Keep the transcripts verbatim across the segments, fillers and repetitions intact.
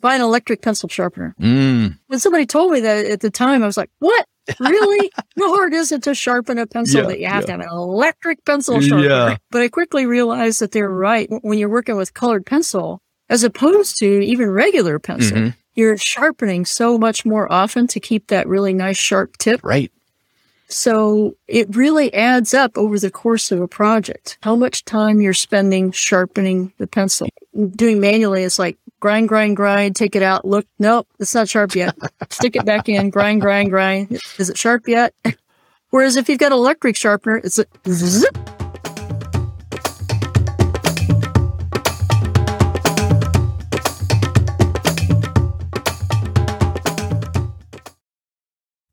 buy an electric pencil sharpener. Mm. When somebody told me that at the time, I was like, what? Really? How hard is it to sharpen a pencil yeah, that you have yeah. to have an electric pencil sharpener? Yeah. But I quickly realized that they're right. When you're working with colored pencil, as opposed to even regular pencil, mm-hmm. you're sharpening so much more often to keep that really nice sharp tip. Right. So it really adds up over the course of a project, how much time you're spending sharpening the pencil. Doing manually, it's like grind, grind, grind, take it out, look, nope, it's not sharp yet. Stick it back in, grind, grind, grind. Is it sharp yet? Whereas if you've got an electric sharpener, it's a zip.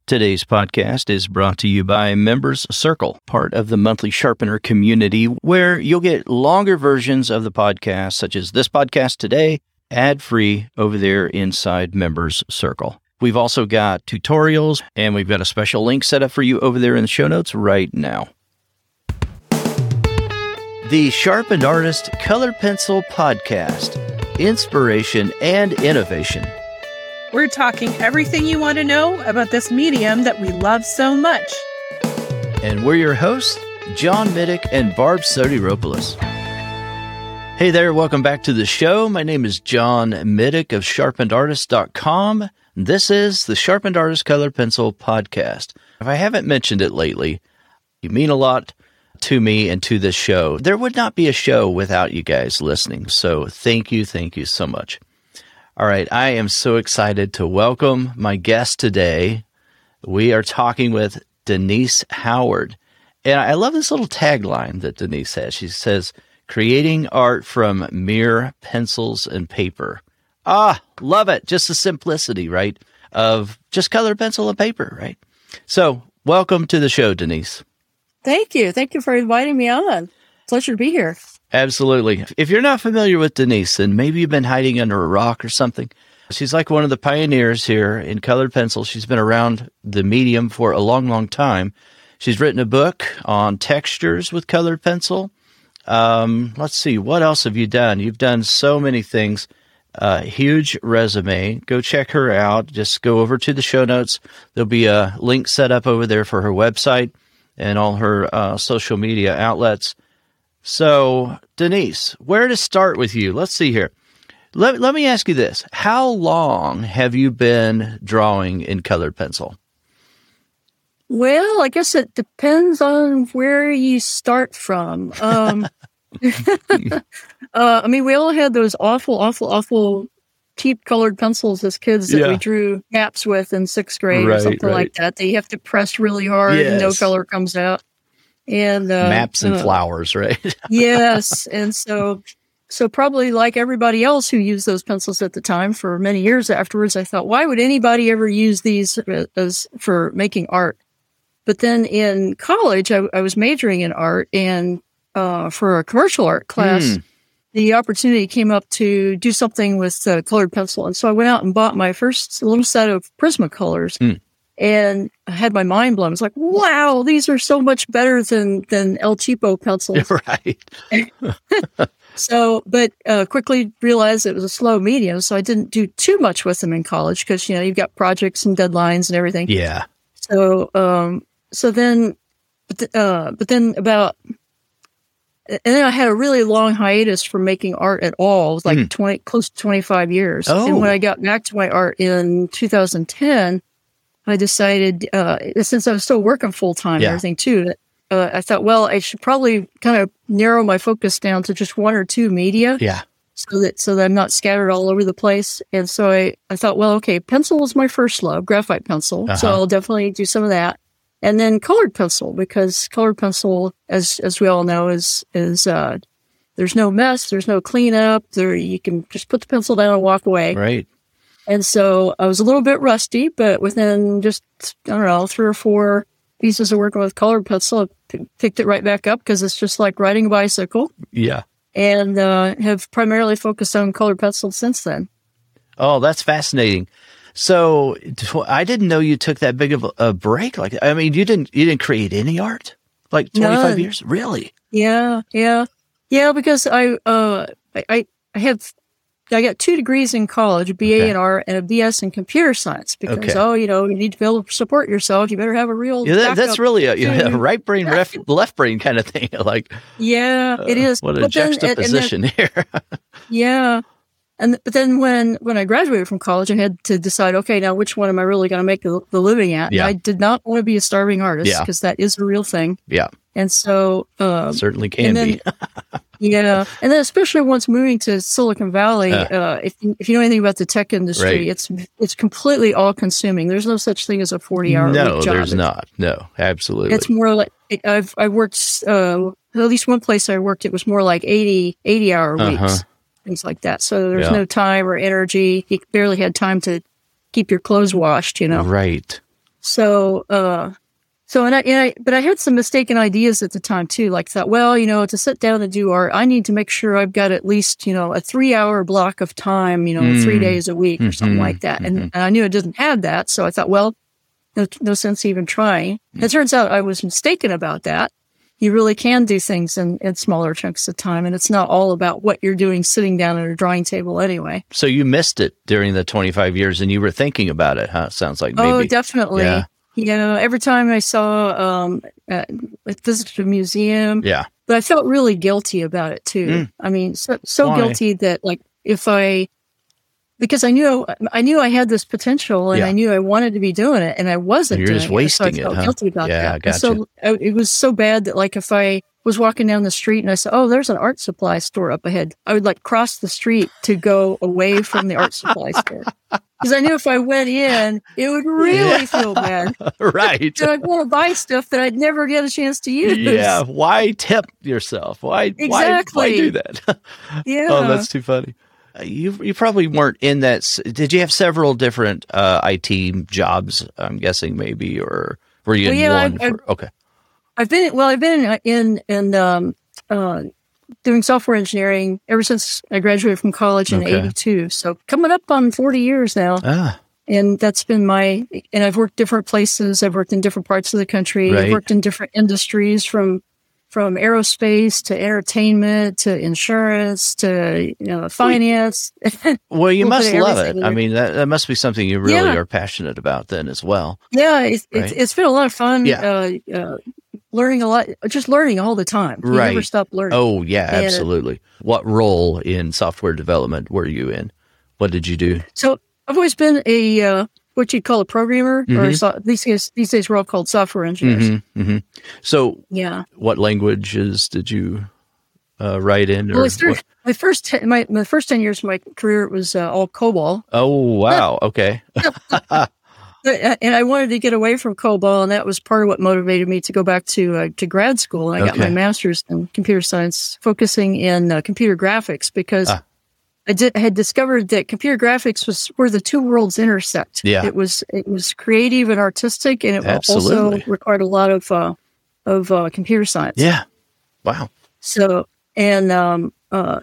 Today's podcast is brought to you by Members Circle, part of the monthly Sharpener community, where you'll get longer versions of the podcast, such as this podcast today, ad-free over there inside Members Circle. We've also got tutorials, and we've got a special link set up for you over there in the show notes right now. The Sharpened Artist Colored Pencil Podcast, inspiration and innovation. We're talking everything you want to know about this medium that we love so much. And we're your hosts, John Middick and Barb Sotiropoulos. Hey there, welcome back to the show. My name is John Middick of sharpened artist dot com. This is the Sharpened Artist Colored Pencil Podcast. If I haven't mentioned it lately, you mean a lot to me and to this show. There would not be a show without you guys listening, so thank you, thank you so much. All right, I am so excited to welcome my guest today. We are talking with Denise Howard. And I love this little tagline that Denise has. She says, creating art from mere pencils and paper. Ah, love it. Just the simplicity, right, of just colored pencil and paper, right? So welcome to the show, Denise. Thank you. Thank you for inviting me on. Pleasure to be here. Absolutely. If you're not familiar with Denise, then maybe you've been hiding under a rock or something. She's like one of the pioneers here in colored pencil. She's been around the medium for a long, long time. She's written a book on textures with colored pencil. Um, let's see, what else have you done? You've done so many things. Uh, huge resume. Go check her out. Just go over to the show notes. There'll be a link set up over there for her website and all her uh, social media outlets. So, Denise, where to start with you? Let's see here. Let, let me ask you this. How long have you been drawing in colored pencil? Well, I guess it depends on where you start from. Um, uh, I mean, we all had those awful, awful, awful cheap colored pencils as kids that yeah. we drew maps with in sixth grade right, or something right. like that, that you have to press really hard yes. and no color comes out. And uh, maps and uh, flowers, right? yes. And so, so probably like everybody else who used those pencils at the time for many years afterwards, I thought, why would anybody ever use these as for making art? But then in college, I, I was majoring in art and uh, for a commercial art class, mm. the opportunity came up to do something with uh, colored pencil. And so I went out and bought my first little set of Prismacolors. Mm. And I had my mind blown. It's like, wow, these are so much better than, than El Cheapo pencils. Right. so, but uh, quickly realized it was a slow medium. So I didn't do too much with them in college because, you know, you've got projects and deadlines and everything. Yeah. So, um, so then, but, uh, but then about, and then I had a really long hiatus from making art at all. It was like mm. twenty, close to twenty-five years. Oh. And when I got back to my art in two thousand ten, I decided, uh, since I was still working full-time yeah. and everything, too, uh, I thought, well, I should probably kind of narrow my focus down to just one or two media yeah. so that so that I'm not scattered all over the place. And so I, I thought, well, okay, pencil was my first love, graphite pencil, uh-huh. so I'll definitely do some of that. And then colored pencil, because colored pencil, as as we all know, is, is uh, there's no mess, there's no cleanup, there, you can just put the pencil down and walk away. Right. And so I was a little bit rusty, but within just, I don't know, three or four pieces of working with colored pencil, I p- picked it right back up because it's just like riding a bicycle. Yeah. And uh, have primarily focused on colored pencil since then. Oh, that's fascinating. So I didn't know you took that big of a break. Like, I mean, you didn't you didn't create any art? Like twenty-five None. Years? Really? Yeah, yeah. Yeah, because I, uh, I, I have... I got two degrees in college, a B A okay. in art and a B S in computer science, because, okay. oh, you know, you need to be able to support yourself. You better have a real yeah, that, That's really a, you know, a right brain, ref, left brain kind of thing. Like, yeah, uh, it is. What a but juxtaposition then, and, and then, here. yeah. And But then when, when I graduated from college, I had to decide, okay, now which one am I really going to make the, the living at? Yeah. I did not want to be a starving artist, because yeah. that is a real thing. Yeah. And so... Um, certainly can then, be. yeah. And then especially once moving to Silicon Valley, uh, uh, if, if you know anything about the tech industry, right. it's it's completely all-consuming. There's no such thing as a forty-hour no, week job. No, there's not. No, absolutely. It's more like... I've I worked... Uh, at least one place I worked, it was more like eighty, eighty-hour uh-huh. weeks. Things like that. So there's yeah. no time or energy. You barely had time to keep your clothes washed, you know? Right. So, uh, so, and I, and I, but I had some mistaken ideas at the time too. Like, thought, well, you know, to sit down and do art, I need to make sure I've got at least, you know, a three hour block of time, you know, mm. three days a week mm-hmm. or something like that. And, mm-hmm. and I knew I didn't have that. So I thought, well, no, no sense even trying. Mm. It turns out I was mistaken about that. You really can do things in, in smaller chunks of time, and it's not all about what you're doing sitting down at a drawing table anyway. So you missed it during the twenty-five years, and you were thinking about it, huh? Sounds like maybe. Oh, definitely. Yeah. You know, every time I saw, um, uh, I visited a museum. Yeah. But I felt really guilty about it, too. Mm. I mean, so, so guilty that, like, if I... Because I knew I knew I had this potential, and yeah. I knew I wanted to be doing it, and I wasn't. You're doing just wasting it. So I felt it, huh? guilty about yeah, that. I gotcha. So I, it was so bad that, like, if I was walking down the street and I said, "Oh, there's an art supply store up ahead," I would like cross the street to go away from the art supply store, because I knew if I went in, it would really yeah. feel bad. Right? So I'd want to buy stuff that I'd never get a chance to use. Yeah. Why tempt yourself? Why? Exactly. Why, why do that? Yeah. Oh, that's too funny. You you probably weren't in that. Did you have several different uh, I T jobs? I'm guessing maybe, or were you well, in yeah, one? I, for, okay, I've been well. I've been in in um, uh, doing software engineering ever since I graduated from college in okay. eighty-two. So coming up on forty years now, ah. and that's been my. And I've worked different places. I've worked in different parts of the country. Right. I've worked in different industries from. From aerospace to entertainment to insurance to, you know, finance. Well, you must love it. I mean, that, that must be something you really yeah. are passionate about then as well. Yeah, it's, right? it's, it's been a lot of fun. Yeah. Uh, uh, learning a lot, just learning all the time. You right. never stop learning. Oh, yeah, and, absolutely. What role in software development were you in? What did you do? So I've always been a... Uh, what you'd call a programmer, mm-hmm. or so, these days, these days we're all called software engineers. Mm-hmm, mm-hmm. So, yeah, what languages did you uh, write in? Well, or started, my first te- my, my first ten years of my career was uh, all COBOL. Oh wow, okay. And I wanted to get away from COBOL, and that was part of what motivated me to go back to uh, to grad school. And I okay. got my master's in computer science, focusing in uh, computer graphics, because. Ah. I, did, I had discovered that computer graphics was where the two worlds intersect. Yeah. It was it was creative and artistic, and it Absolutely. also required a lot of uh, of uh, computer science. Yeah, wow. So and um, uh,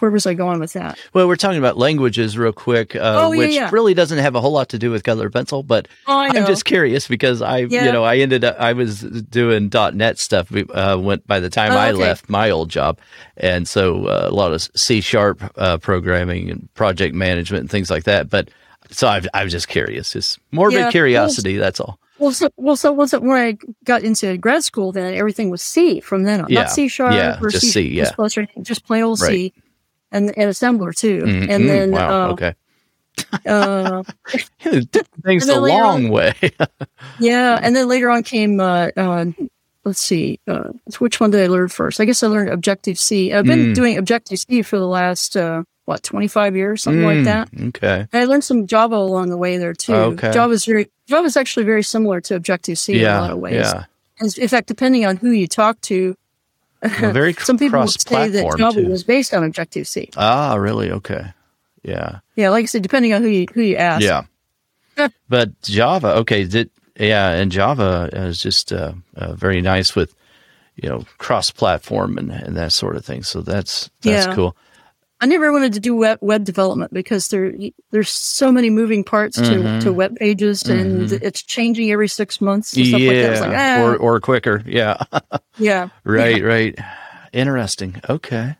where was I going with that? Well, we're talking about languages real quick, uh, oh, which yeah, yeah. really doesn't have a whole lot to do with color pencil. But oh, I know. I'm just curious because I yeah. you know I ended up I was doing .dot net stuff. Uh, went by the time oh, I okay. left my old job. And so uh, a lot of C sharp uh, programming and project management and things like that. But so I've, I was just curious, just morbid yeah, curiosity. Well, that's all. Well, so, well, so once when I got into grad school, then everything was C from then on, yeah, not C sharp yeah, or just C, C yeah. plus or anything, just plain old right. C, and and assembler too. Mm-hmm. And then wow, uh, okay, uh, things the long on, way. yeah, and then later on came. Uh, uh, Let's see, uh, which one did I learn first? I guess I learned Objective-C. I've been mm. doing Objective-C for the last, uh, what, twenty-five years, something mm. like that. Okay. And I learned some Java along the way there, too. Okay. Java's very, Java's actually very similar to Objective-C yeah, in a lot of ways. Yeah. And in fact, depending on who you talk to, well, very some people would say that Java too. was based on Objective-C. Ah, really? Okay. Yeah. Yeah, like I said, depending on who you, who you ask. Yeah. But Java, okay, did... Yeah, and Java is just uh, uh, very nice with, you know, cross-platform and, and that sort of thing. So that's that's yeah. cool. I never wanted to do web, web development because there there's so many moving parts to, mm-hmm. to web pages, and mm-hmm. it's changing every six months and stuff yeah. like that. It's like, ah. or, or quicker. Yeah. yeah. Right, yeah. right. Interesting. Okay.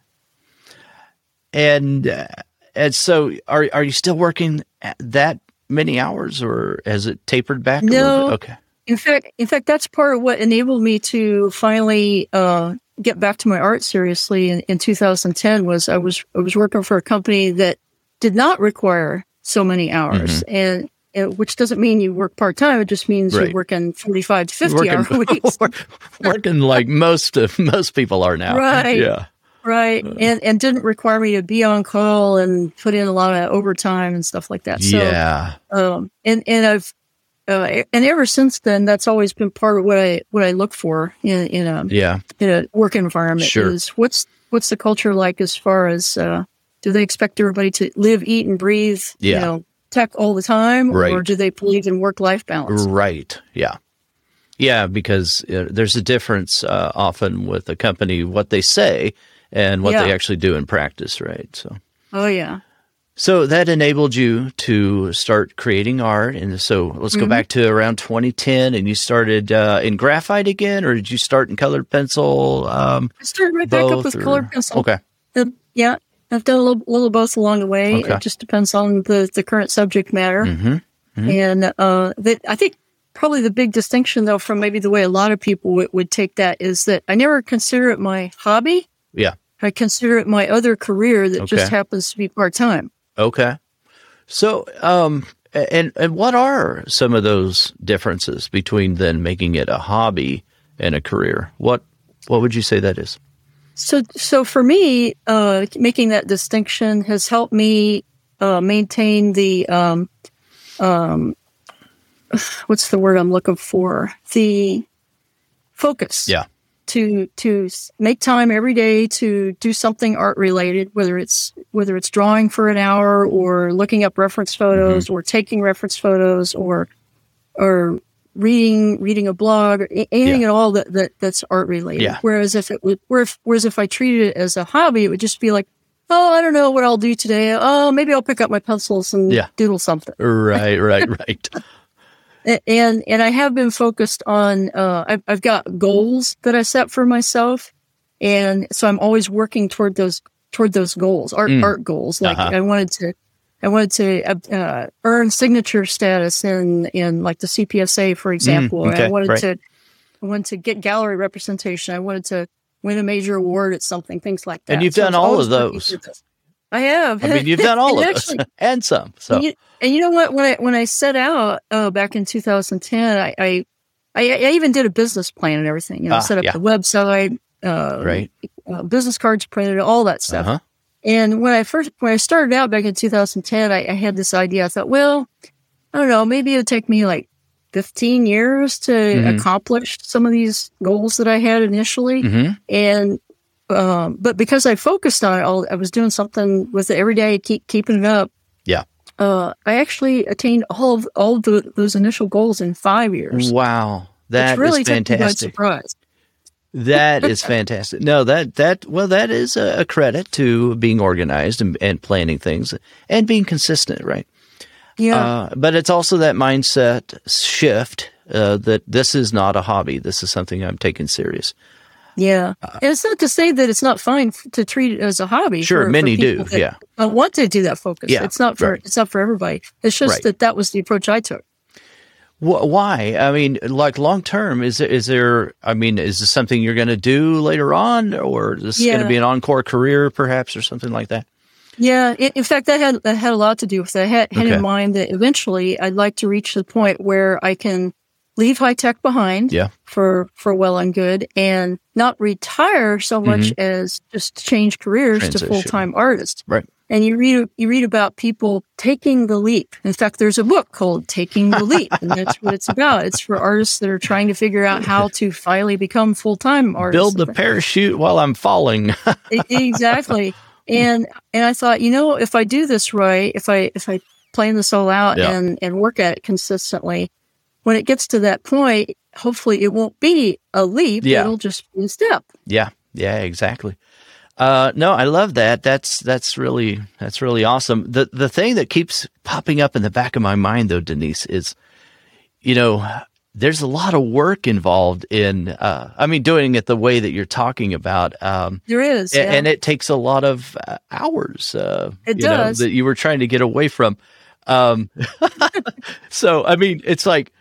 And uh, and so are are you still working that many hours, or has it tapered back? No. A okay. In fact, in fact, that's part of what enabled me to finally uh, get back to my art seriously in, in two thousand ten was I was I was working for a company that did not require so many hours, mm-hmm. and, and which doesn't mean you work part-time. It just means right. you're working forty-five to fifty hour weeks. Working like most of, most people are now. Right. Yeah. Right, and and didn't require me to be on call and put in a lot of overtime and stuff like that. So, yeah. Um, and and I've uh, and ever since then, that's always been part of what I what I look for in in a yeah. in a work environment. Sure. Is what's what's the culture like as far as uh, do they expect everybody to live, eat, and breathe? Yeah. You know, tech all the time, right. Or do they believe in work life balance? Right. Yeah. Yeah, because uh, there's a difference uh, often with a company what they say. And what yeah. they actually do in practice, right? So, oh yeah. So that enabled you to start creating art, and so let's mm-hmm. go back to around twenty ten, and you started uh, in graphite again, or did you start in colored pencil? Um, I started right both, back up with or... colored pencil. Okay. Uh, yeah, I've done a little, little both along the way. Okay. It just depends on the, the current subject matter, mm-hmm. Mm-hmm. and uh, that I think. Probably the big distinction, though, from maybe the way a lot of people w- would take that is that I never consider it my hobby. Yeah. I consider it my other career that okay. just happens to be part-time. Okay. So, um, and and what are some of those differences between then making it a hobby and a career? What what would you say that is? So, so for me, uh, making that distinction has helped me uh, maintain the um, um, what's the word I'm looking for? The focus. Yeah. To to make time every day to do something art related, whether it's whether it's drawing for an hour or looking up reference photos mm-hmm. or taking reference photos or or reading reading a blog, anything yeah. at all that, that that's art related. Yeah. Whereas if it would, whereas, whereas if I treated it as a hobby, it would just be like, oh, I don't know what I'll do today. Oh, maybe I'll pick up my pencils and yeah. doodle something. Right, right, right. And and I have been focused on, uh, I've, I've got goals that I set for myself. And so I'm always working toward those, toward those goals, art, mm. art goals. Like uh-huh. I wanted to, I wanted to, uh, earn signature status in, in like the C P S A, for example. Mm, okay, I wanted right. to, I wanted to get gallery representation. I wanted to win a major award at something, things like that. And you've so done all of those. I have. I mean, you've done all of actually, those and some. So, and you, and you know what? When I when I set out uh, back in two thousand ten, I, I I even did a business plan and everything. You know, ah, set up yeah. the website, uh, right? Uh, business cards printed, all that stuff. Uh-huh. And when I first when I started out back in two thousand ten, I, I had this idea. I thought, well, I don't know, maybe it'll take me like fifteen years to mm-hmm. accomplish some of these goals that I had initially, mm-hmm. and. Um, but because I focused on it all, I was doing something with it every day, keep keeping it up. Yeah. Uh, I actually attained all of, all of the, those initial goals in five years. Wow. That really is fantastic. That is fantastic. No, that, that, well, that is a credit to being organized and, and planning things and being consistent, right? Yeah. Uh, but it's also that mindset shift, uh, that this is not a hobby. This is something I'm taking serious. Yeah. And it's not to say that it's not fine f- to treat it as a hobby. Sure, for, many for do. Yeah. I want to do that focus. Yeah, it's not for right. it's not for everybody. It's just right. that that was the approach I took. Wh- why? I mean, like long term, is, is there, I mean, is this something you're going to do later on, or is this yeah. going to be an encore career perhaps or something like that? Yeah. It, in fact, that had, that had a lot to do with it. I had, had okay. in mind that eventually I'd like to reach the point where I can leave high tech behind yeah. for, for well and good, and not retire so much mm-hmm. as just change careers Transition. To full-time artists. Right. And you read you read about people taking the leap. In fact, there's a book called Taking the Leap, and that's what it's about. It's for artists that are trying to figure out how to finally become full-time artists. Build the parachute while I'm falling. Exactly. And and I thought, you know, if I do this right, if I if I plan this all out yeah. and, and work at it consistently, when it gets to that point, hopefully it won't be a leap. Yeah. It'll just be a step. Yeah. Yeah, exactly. Uh, no, I love that. That's that's really that's really awesome. The the thing that keeps popping up in the back of my mind though, Denise, is, you know, there's a lot of work involved in, uh, I mean, doing it the way that you're talking about. Um, there is. And, yeah. and it takes a lot of uh, hours uh, it you does. Know, that you were trying to get away from. Um, so, I mean, it's like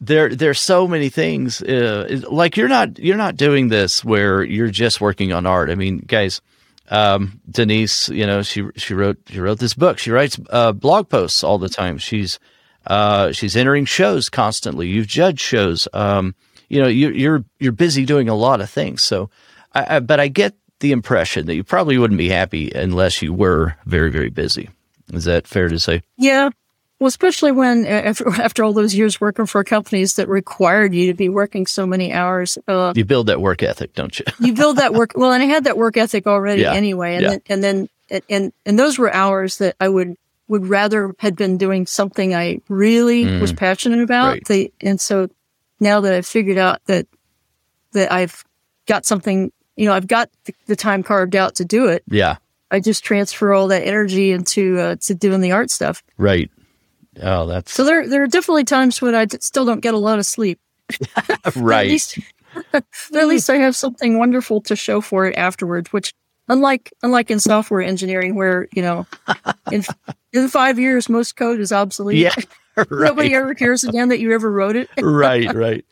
there, there's so many things, uh, like you're not, you're not doing this where you're just working on art. I mean, guys, um, Denise, you know, she, she wrote, she wrote this book. She writes uh, blog posts all the time. She's, Uh, she's entering shows constantly. You've judged shows. Um, you know, you, you're you're busy doing a lot of things. So, I, I, but I get the impression that you probably wouldn't be happy unless you were very, very busy. Is that fair to say? Yeah. Well, especially when after, after all those years working for companies that required you to be working so many hours. Uh, you build that work ethic, don't you? you build that work. Well, and I had that work ethic already yeah. anyway. And yeah. then, and then and, and and those were hours that I would. would rather had been doing something I really mm, was passionate about. Right. They, and so now that I've figured out that that I've got something, you know, I've got the, the time carved out to do it. Yeah. I just transfer all that energy into uh, to doing the art stuff. Right. Oh, that's... So there there are definitely times when I d- still don't get a lot of sleep. Right. At least, but at least I have something wonderful to show for it afterwards, which... Unlike unlike in software engineering, where, you know, in, in five years, most code is obsolete. Yeah, right. Nobody ever cares again that you ever wrote it. Right, right.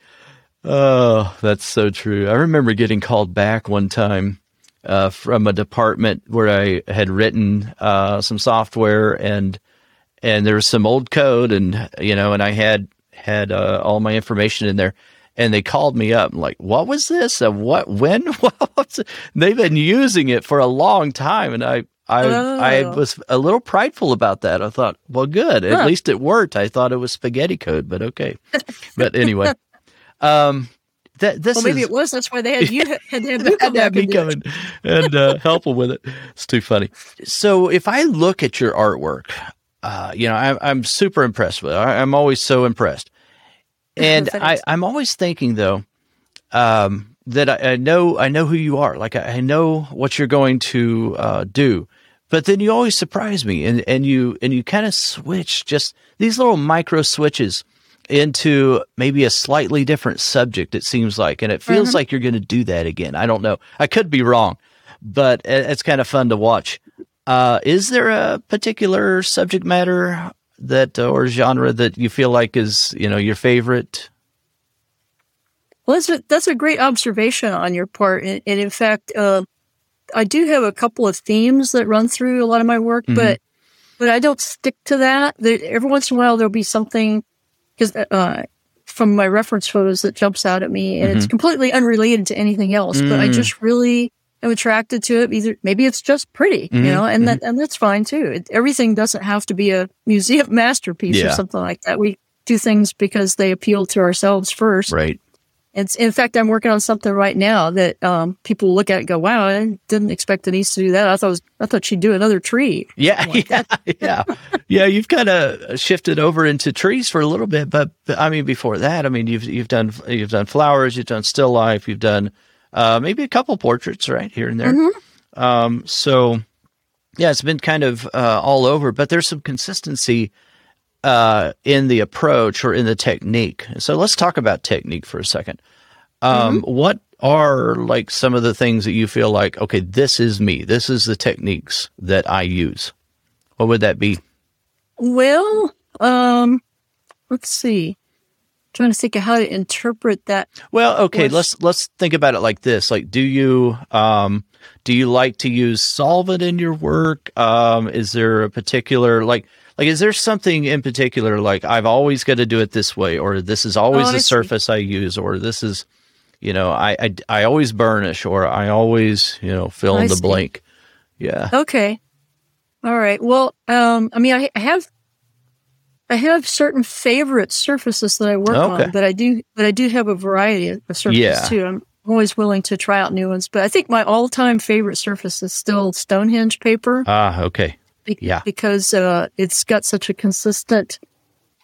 Oh, that's so true. I remember getting called back one time uh, from a department where I had written uh, some software, and and there was some old code, and, you know, and I had, had uh, all my information in there. And they called me up and like, what was this? And what, when? What was it? They've been using it for a long time. And I I, oh. I was a little prideful about that. I thought, well, good. Huh. At least it worked. I thought it was spaghetti code, but okay. But anyway. um, that this Well, maybe is, it was. That's why they had you had, had, had, had, had me coming and uh, help them with it. It's too funny. So if I look at your artwork, uh, you know, I, I'm super impressed with it. I, I'm always so impressed. And I, I'm always thinking, though, um, that I, I know I know who you are. Like, I, I know what you're going to uh, do. But then you always surprise me, and, and you and you kind of switch just these little micro switches into maybe a slightly different subject, it seems like. And it feels mm-hmm. like you're going to do that again. I don't know. I could be wrong, but it's kind of fun to watch. Uh, is there a particular subject matter that or genre that you feel like is, you know, your favorite? Well, that's a, that's a great observation on your part. And, and in fact, uh, I do have a couple of themes that run through a lot of my work, mm-hmm. but but I don't stick to that. There, every once in a while, there'll be something cause, uh, from my reference photos that jumps out at me, and mm-hmm. it's completely unrelated to anything else, mm-hmm. but I just really am attracted to it. Either maybe it's just pretty, mm-hmm. you know, and that and that's fine too. It, everything doesn't have to be a museum masterpiece yeah. or something like that. We do things because they appeal to ourselves first, right? And in fact, I'm working on something right now that um, people look at and go, "Wow, I didn't expect Denise to do that. I thought it was, I thought she'd do another tree." Yeah, like yeah, yeah, yeah. You've kind of shifted over into trees for a little bit, but, but I mean, before that, I mean, you've you've done you've done flowers, you've done still life, you've done. Uh, maybe a couple portraits, right, here and there. Mm-hmm. Um, so, yeah, it's been kind of uh, all over, but there's some consistency uh, in the approach or in the technique. So let's talk about technique for a second. Um, mm-hmm. What are, like, some of the things that you feel like, okay, this is me. This is the techniques that I use. What would that be? Well, um, let's see. Trying to think of how to interpret that. Well, okay, with... let's let's think about it like this. Like, do you um, do you like to use solvent in your work? Um, is there a particular like like is there something in particular like I've always got to do it this way, or this is always oh, the I surface see. I use, or this is, you know, I I, I always burnish, or I always, you know, fill in I the see. blank. Yeah. Okay. All right. Well, um, I mean, I, I have. I have certain favorite surfaces that I work okay. on, but I do, but I do have a variety of surfaces yeah. too. I'm always willing to try out new ones, but I think my all-time favorite surface is still Stonehenge paper. Ah, uh, okay, be- yeah, because uh, it's got such a consistent,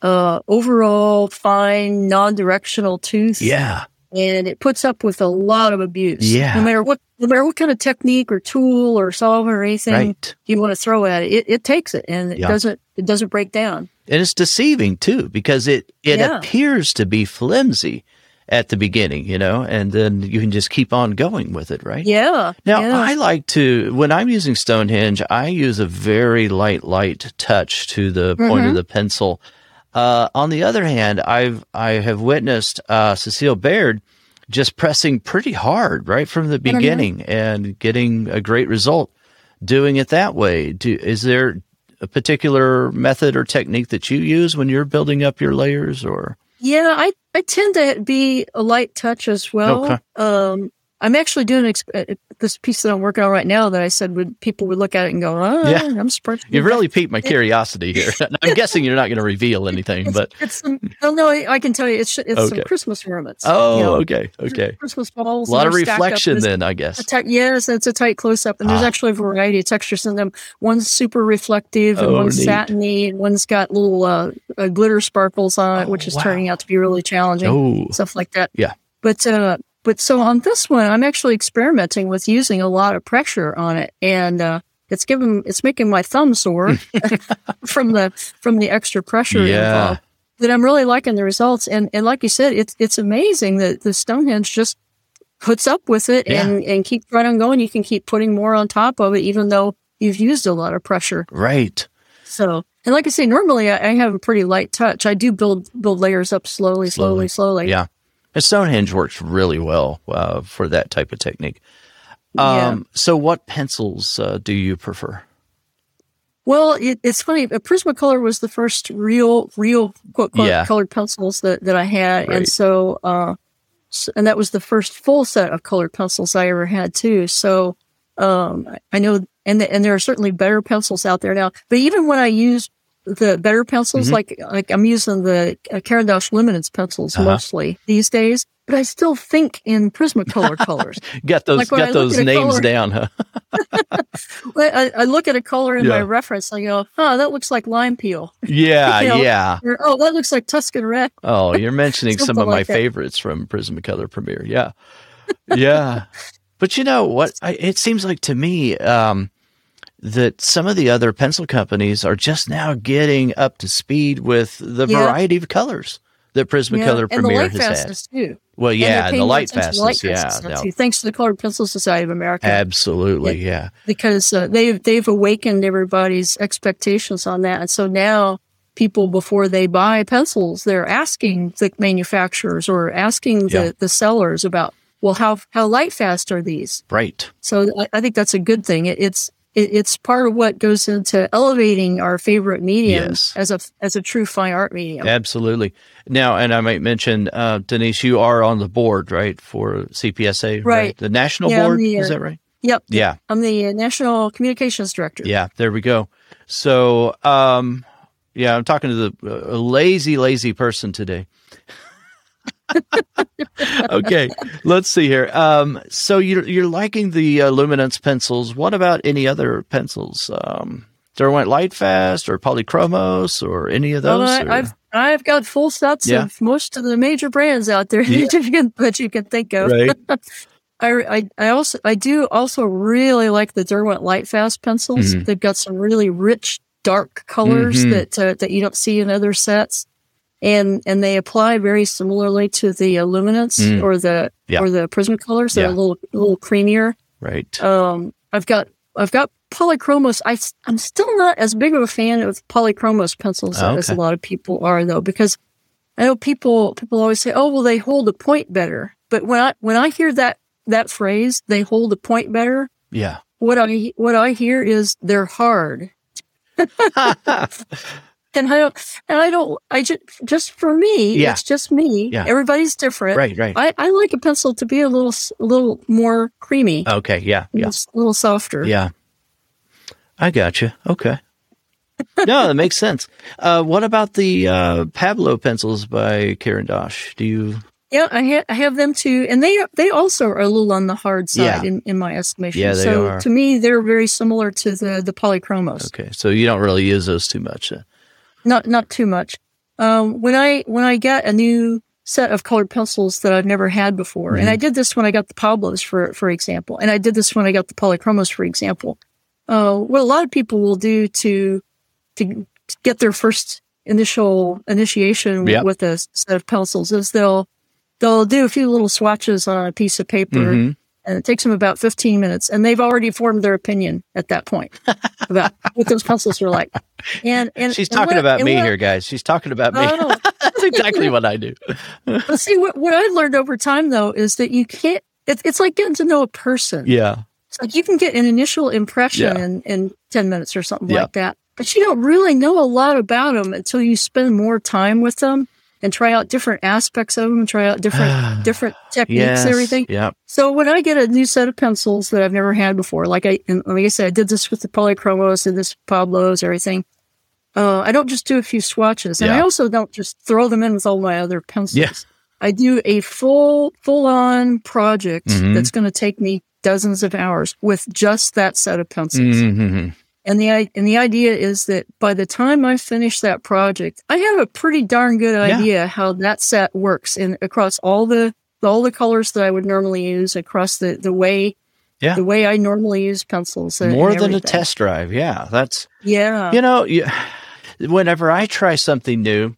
uh, overall fine, non-directional tooth. Yeah, and it puts up with a lot of abuse. Yeah, no matter what, no matter what kind of technique or tool or solvent or anything right. you want to throw at it, it, it takes it, and it yeah. doesn't, it doesn't break down. And it's deceiving, too, because it, it yeah. appears to be flimsy at the beginning, you know, and then you can just keep on going with it, right? Yeah. Now, yeah. I like to, when I'm using Stonehenge, I use a very light, light touch to the mm-hmm. point of the pencil. Uh, on the other hand, I've I have witnessed uh, Cecile Baird just pressing pretty hard right from the beginning and getting a great result doing it that way. Do, is there a particular method or technique that you use when you're building up your layers? Or yeah, I, I tend to be a light touch as well. Okay. Um, I'm actually doing ex- this piece that I'm working on right now that I said would people would look at it and go, oh, yeah. I'm surprised. You really piqued my curiosity here. I'm guessing you're not going to reveal anything, it's, but. It's some, well, no, I can tell you it's it's okay. some Christmas ornaments. Oh, you know, okay, okay. Christmas balls. A lot of reflection then, I guess. T- yes, it's a tight close-up, and ah. there's actually a variety of textures in them. One's super reflective, and oh, one's neat. satiny, and one's got little uh, uh, glitter sparkles on it, oh, which is wow. turning out to be really challenging, oh. stuff like that. Yeah. But, uh, But so on this one, I'm actually experimenting with using a lot of pressure on it, and uh, it's giving, it's making my thumb sore from the from the extra pressure yeah. involved. But I'm really liking the results, and, and like you said, it's it's amazing that the Stonehenge just puts up with it yeah. and and keep right on going. You can keep putting more on top of it, even though you've used a lot of pressure. Right. So. And like I say, normally I, I have a pretty light touch. I do build build layers up slowly, slowly, slowly. slowly. Yeah. Stonehenge works really well uh, for that type of technique. Um, yeah. So what pencils uh, do you prefer? Well, it, it's funny. Prismacolor was the first real, real, quote, quote, yeah. colored pencils that, that I had. Right. And so, uh, so, and that was the first full set of colored pencils I ever had, too. So um, I know, and, the, and there are certainly better pencils out there now. But even when I used the better pencils, mm-hmm. like like I'm using the uh, Caran d'Ache Luminance pencils uh-huh. mostly these days, but I still think in Prismacolor colors. Got those, like got those names color, down, huh? I, I look at a color in yeah. my reference, I go, huh, that looks like lime peel. Yeah, you know? yeah. Or, oh, that looks like Tuscan red. Oh, you're mentioning some of like my that. favorites from Prismacolor Premiere. Yeah, yeah. But you know what? I, it seems like to me... Um, that some of the other pencil companies are just now getting up to speed with the yeah. variety of colors that Prismacolor yeah. Premiere has had. And the light fastness, too. Well, yeah, and, and the light fastness, the light yeah. Now, too, thanks to the Colored Pencil Society of America. Absolutely, yeah. yeah. Because uh, they've, they've awakened everybody's expectations on that. And so now people, before they buy pencils, they're asking the manufacturers or asking the, yeah. the sellers about, well, how, how light fast are these? Right. So I, I think that's a good thing. It, it's... It's part of what goes into elevating our favorite medium yes. as a as a true fine art medium. Absolutely. Now, and I might mention, uh, Denise, you are on the board, right, for C P S A, right? right? The national yeah, board, the, uh, is that right? Yep. Yeah. I'm the uh, National Communications Director. Yeah, there we go. So, um, yeah, I'm talking to the uh, lazy, lazy person today. Okay, let's see here. Um, so you're, you're liking the uh, Luminance pencils. What about any other pencils? Um, Derwent Lightfast or Polychromos or any of those? Well, I, I've I've got full sets yeah. of most of the major brands out there yeah. that, you can, that you can think of. Right. I, I I also I do also really like the Derwent Lightfast pencils. Mm-hmm. They've got some really rich dark colors mm-hmm. that uh, that you don't see in other sets. And and they apply very similarly to the uh, Luminance mm. or the yeah. or the Prismacolors. They're yeah. a little a little creamier. Right. Um, I've got I've got Polychromos. I I'm still not as big of a fan of Polychromos pencils oh, okay. as a lot of people are though, because I know people people always say, oh well, they hold a point better. But when I when I hear that that phrase, they hold a point better. Yeah. What I what I hear is they're hard. And I don't, and I don't, I just, just for me, yeah. it's just me. Yeah. Everybody's different. Right, right. I, I like a pencil to be a little, a little more creamy. Okay, yeah, yeah. A little softer. Yeah. I gotcha. Okay. No, that makes sense. Uh, what about the uh, Pablo pencils by Caran d'Ache? Do you? Yeah, I, ha- I have them too. And they, they also are a little on the hard side yeah. in, in my estimation. Yeah, they so are. To me, they're very similar to the, the Polychromos. Okay, so you don't really use those too much then? Not not too much. Um, when I when I got a new set of colored pencils that I've never had before, mm-hmm. and I did this when I got the Pablos, for for example, and I did this when I got the Polychromos, for example. Uh, what a lot of people will do to to get their first initial initiation yep. with a set of pencils is they'll they'll do a few little swatches on a piece of paper, mm-hmm. and it takes them about fifteen minutes, and they've already formed their opinion at that point about what those pencils are like. And, and she's and talking what, about me what, here, guys. She's talking about me. Oh. That's exactly what I do. Well, see, what, what I learned over time though is that you can't. It, it's like getting to know a person. Yeah. It's like you can get an initial impression yeah. in, in ten minutes or something yeah. like that. But you don't really know a lot about them until you spend more time with them and try out different aspects of them and try out different different techniques yes, and everything. Yep. So when I get a new set of pencils that I've never had before, like I and like I said, I did this with the Polychromos and this Pablos, everything. Uh, I don't just do a few swatches. And yeah. I also don't just throw them in with all my other pencils. Yeah. I do a full, full-on project mm-hmm. that's going to take me dozens of hours with just that set of pencils. Mm-hmm. And the and the idea is that by the time I finish that project, I have a pretty darn good idea yeah. how that set works in across all the all the colors that I would normally use, across the, the way yeah. the way I normally use pencils. And, More and than a test drive, yeah. That's yeah. You know, you, whenever I try something new,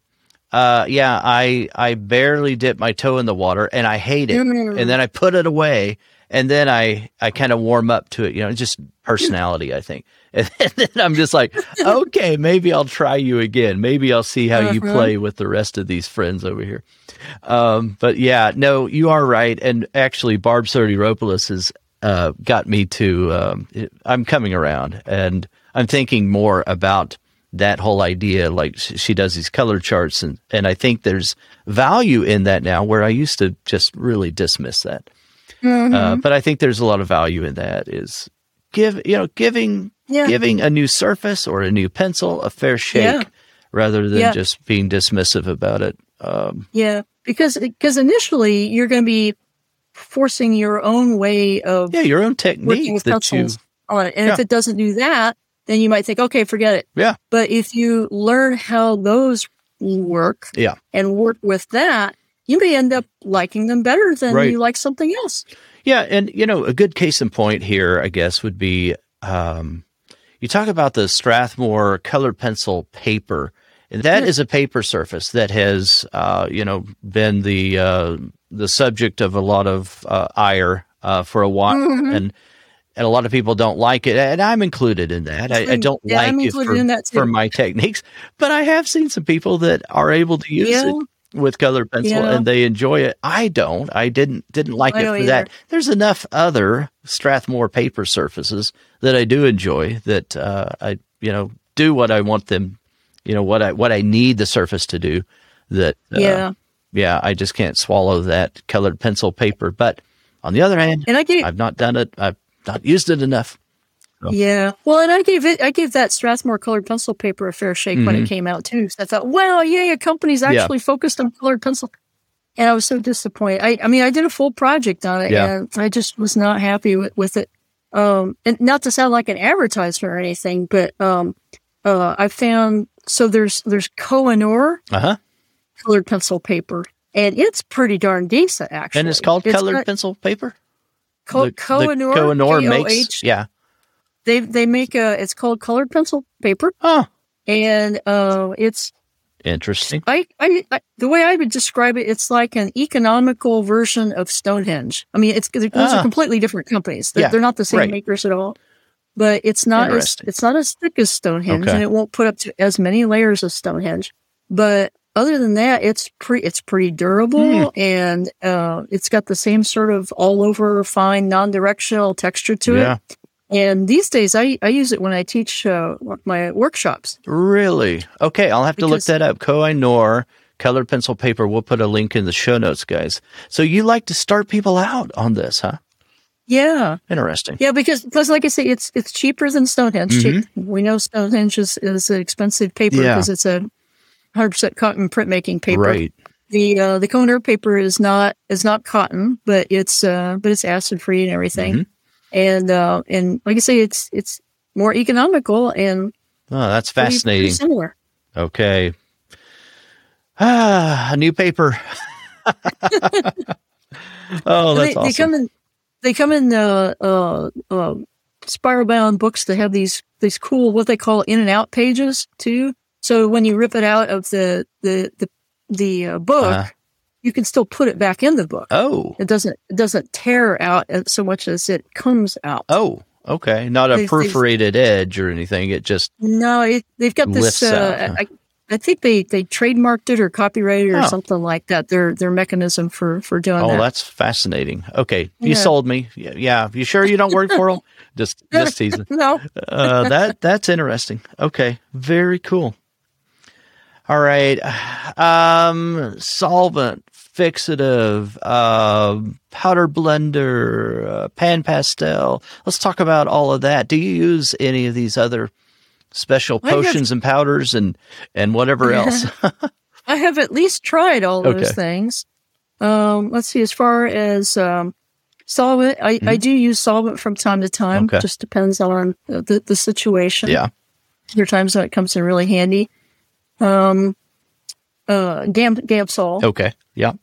uh, yeah, I I barely dip my toe in the water and I hate it, mm-hmm. and then I put it away. And then I, I kind of warm up to it, you know, just personality, I think. And then I'm just like, okay, maybe I'll try you again. Maybe I'll see how uh-huh. you play with the rest of these friends over here. Um, but yeah, no, you are right. And actually, Barb Sotiropoulos has uh, got me to, um, I'm coming around and I'm thinking more about that whole idea. Like she does these color charts, and, and I think there's value in that now, where I used to just really dismiss that. Mm-hmm. Uh, but I think there's a lot of value in that. Is give you know giving yeah. giving a new surface or a new pencil a fair shake yeah. rather than yeah. just being dismissive about it. Um, yeah, because because initially you're going to be forcing your own way of yeah your own technique that you on it. And yeah. if it doesn't do that, then you might think, okay, forget it. Yeah. But if you learn how those work, yeah. and work with that, you may end up liking them better than right. you like something else. Yeah, and, you know, a good case in point here, I guess, would be um, you talk about the Strathmore colored pencil paper, and that yeah. is a paper surface that has, uh, you know, been the uh, the subject of a lot of uh, ire uh, for a while, mm-hmm. and and a lot of people don't like it, and I'm included in that. I, I don't yeah, like I'm it for, in that too. for my techniques, but I have seen some people that are able to use yeah. it with colored pencil yeah. and they enjoy it. I don't. I didn't didn't like it for either. that. There's enough other Strathmore paper surfaces that I do enjoy that uh, I you know do what I want them, you know what I what I need the surface to do. That uh, yeah yeah I just can't swallow that colored pencil paper. But on the other hand, and I gave, I've not done it. I've not used it enough. So. Yeah. Well, and I gave it, I gave that Strathmore colored pencil paper a fair shake mm-hmm. when it came out too. So I thought, wow, yeah, a company's actually yeah. focused on colored pencil. And I was so disappointed. I, I mean, I did a full project on it yeah. and I just was not happy with, with it. Um, and not to sound like an advertiser or anything, but, um, uh, I found, so there's, there's Koh-I-Noor uh-huh. colored pencil paper, and it's pretty darn decent actually. And it's called it's colored got, pencil paper. Co- Koh-I-Noor. Koh-I-Noor makes, yeah. They they make a, it's called colored pencil paper. Oh. And uh, it's... Interesting. I, I, I The way I would describe it, it's like an economical version of Stonehenge. I mean, it's those ah. are completely different companies. They're, yeah. they're not the same right. makers at all. But it's not as, it's not as thick as Stonehenge, okay. and it won't put up to as many layers as Stonehenge. But other than that, it's, pre, it's pretty durable, mm. and uh, it's got the same sort of all-over fine, non-directional texture to yeah. it. And these days, I, I use it when I teach uh, my workshops. Really? Okay, I'll have because, to look that up. Koh-I-Noor colored pencil paper. We'll put a link in the show notes, guys. So you like to start people out on this, huh? Yeah. Interesting. Yeah, because, because like I say, it's it's cheaper than Stonehenge. Mm-hmm. Cheap. We know Stonehenge is, is an expensive paper because yeah. it's a one hundred percent cotton printmaking paper. Right. The uh, the Koh-I-Noor paper is not is not cotton, but it's uh, but it's acid free and everything. Mm-hmm. And uh, and like I say, it's it's more economical and oh, that's fascinating. Pretty, pretty similar. Okay, ah, a new paper. oh, so that's they, awesome. They come in. They come in uh, uh, uh, spiral bound books that have these these cool what they call in and out pages too. So when you rip it out of the the the, the uh, book, uh-huh. you can still put it back in the book. Oh, it doesn't it doesn't tear out so much as it comes out. Oh, okay, not a they've, perforated they've, edge or anything. It just no, it, they've got this. Uh, I, I think they, they trademarked it or copyrighted it or oh. something like that. Their their mechanism for, for doing oh, that. Oh, that's fascinating. Okay, you yeah. sold me. Yeah, yeah, you sure you don't work for them? Just just teasing. No, uh, that that's interesting. Okay, very cool. All right. Um, solvent, fixative, uh, powder blender, uh, pan pastel. Let's talk about all of that. Do you use any of these other special I potions have, and powders and, and whatever else? I have at least tried all okay. those things. Um, let's see, as far as um, solvent, I, mm-hmm. I do use solvent from time to time. Okay. Just depends on the, the situation. Yeah. There are times when it comes in really handy. Um, uh, Gam- Gamsol. Okay. Yeah.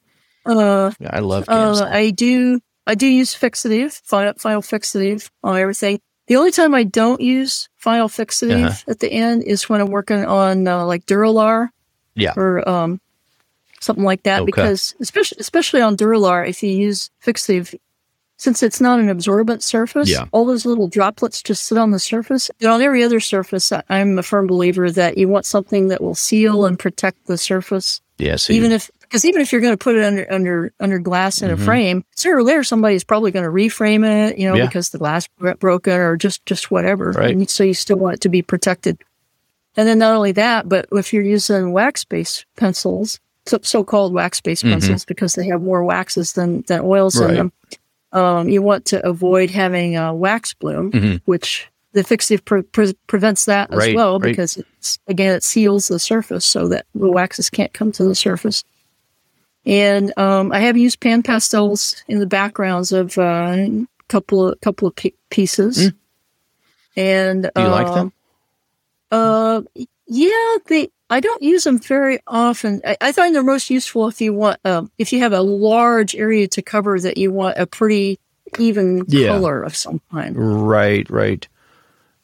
Uh, yeah, I love Gamsol. Uh, I do, I do use fixative, final, final fixative on everything. The only time I don't use final fixative uh-huh. at the end is when I'm working on, uh, like Duralar. Yeah. Or, um, something like that. Okay. Because especially, especially on Duralar, if you use fixative, since it's not an absorbent surface, yeah. all those little droplets just sit on the surface. And on every other surface, I'm a firm believer that you want something that will seal and protect the surface. Yeah, so even you... if because even if you're going to put it under under under glass in mm-hmm. a frame, sooner or later somebody is probably going to reframe it, you know, yeah. because the glass got broken or just just whatever. Right. And so you still want it to be protected. And then not only that, but if you're using wax-based pencils, so so-called wax-based mm-hmm. pencils, because they have more waxes than than oils right. in them. Um, you want to avoid having a wax bloom, mm-hmm. which the fixative pre- pre- prevents that as right, well, because, right. it's, again, it seals the surface so that the waxes can't come to the surface. And um, I have used pan pastels in the backgrounds of uh, a couple of, couple of p- pieces. Mm. And do you uh, like them? Uh, yeah, they. I don't use them very often. I, I find they're most useful if you want, um, if you have a large area to cover that you want a pretty even yeah. color of some kind. Right, right.